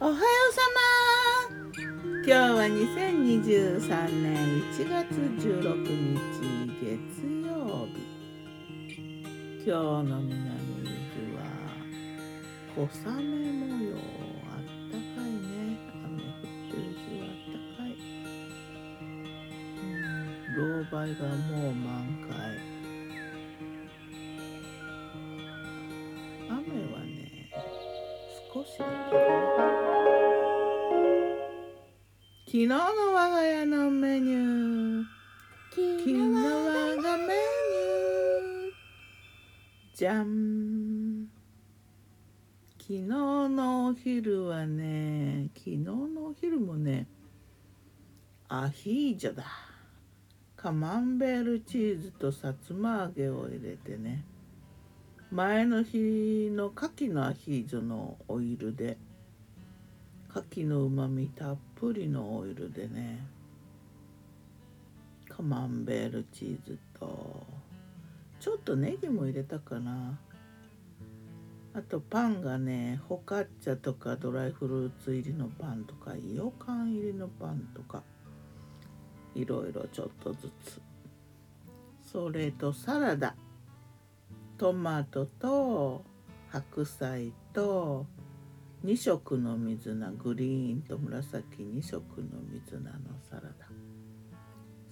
おはようさま。今日は2023年1月16日月曜日。今日の南伊豆は小雨模様。あったかいね。雨降ってる日はあったかい。ロウバイがもう満開。雨はね少しだけ。昨日の我が家のメニュー。昨日我がメニュー。じゃん。昨日のお昼はね、昨日のお昼もね、アヒージョだ。カマンベールチーズとさつま揚げを入れてね、前の日の牡蠣のアヒージョのオイルで、牡蠣のうまみたっぷりのオイルでね、カマンベールチーズとちょっとネギも入れたかな。あとパンがね、ホカッチャとかドライフルーツ入りのパンとかイオカン入りのパンとかいろいろちょっとずつ。それとサラダ、トマトと白菜と2色の水菜、グリーンと紫2色の水菜のサラダ。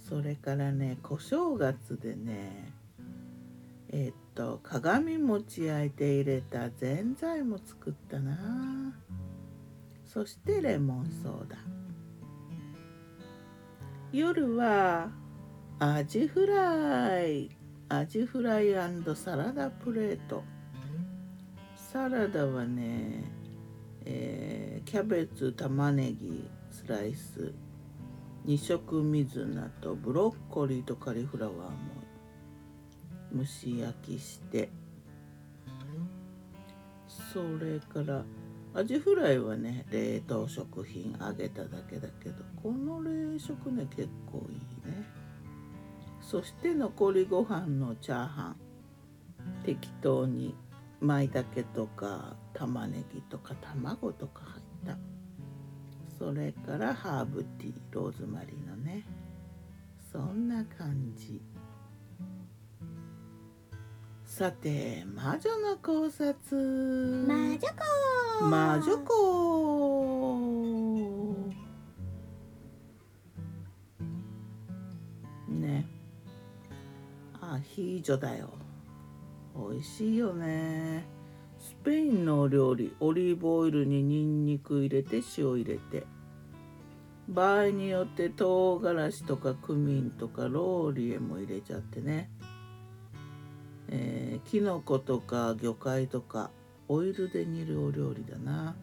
それからね、小正月でね、鏡餅焼いて入れたぜんざいも作ったな。そしてレモンソーダ。夜はアジフライ&サラダプレート。サラダはね、キャベツ、玉ねぎ、スライス、2色水菜とブロッコリーとカリフラワーも蒸し焼きして、それからアジフライはね、冷凍食品、揚げただけだけど、この冷食ね結構いいね。そして残りご飯のチャーハン、適当に舞茸とか玉ねぎとか卵とか入った。それからハーブティー、ローズマリーのね、そんな感じ。さて、魔女の考察。魔女子ね、アヒージョだよ。美味しいよね。スペインのお料理。オリーブオイルにニンニク入れて、塩入れて、場合によって唐辛子とかクミンとかローリエも入れちゃってね、キノコとか魚介とかオイルで煮るお料理だな。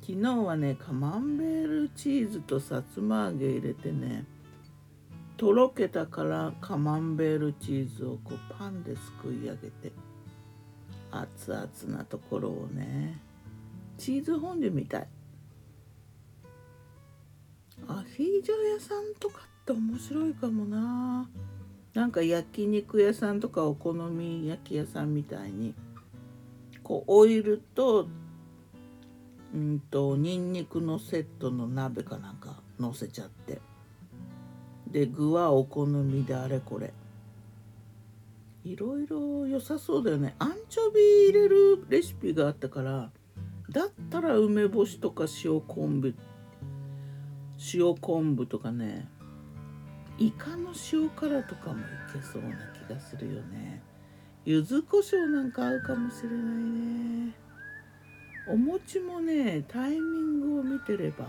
昨日はね、カマンベールチーズとさつま揚げ入れてね、とろけたからカマンベールチーズをこうパンですくい上げて、熱々なところをね、チーズフォンデュみたい。アヒージョ屋さんとかって面白いかもな。なんか焼肉屋さんとかお好み焼き屋さんみたいに、こうオイルとニンニクのセットの鍋かなんか乗せちゃって、で具はお好みであれこれいろいろ良さそうだよね。アンチョビ入れるレシピがあったから、だったら梅干しとか塩昆布とかね、イカの塩辛とかもいけそうな気がするよね。柚子胡椒なんか合うかもしれないね。お餅もね、タイミングを見てれば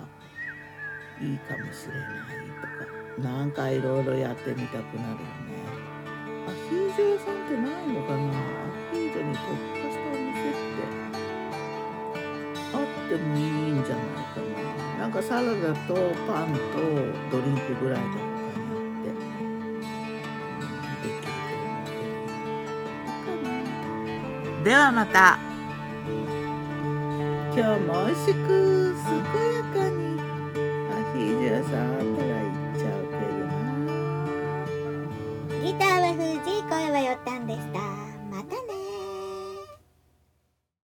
いいかもしれないとか、なんかいろいろやってみたくなるよね。アヒージョ屋さんってないのかな。アヒージョに特化したお店ってあってもいいんじゃないかな。なんかサラダとパンとドリンクぐらいで他にやってできると思う。ではまた。今日も美味しく健やかに。アヒージョ屋さんあったらいい。ギターは藤井、声はよったんでした。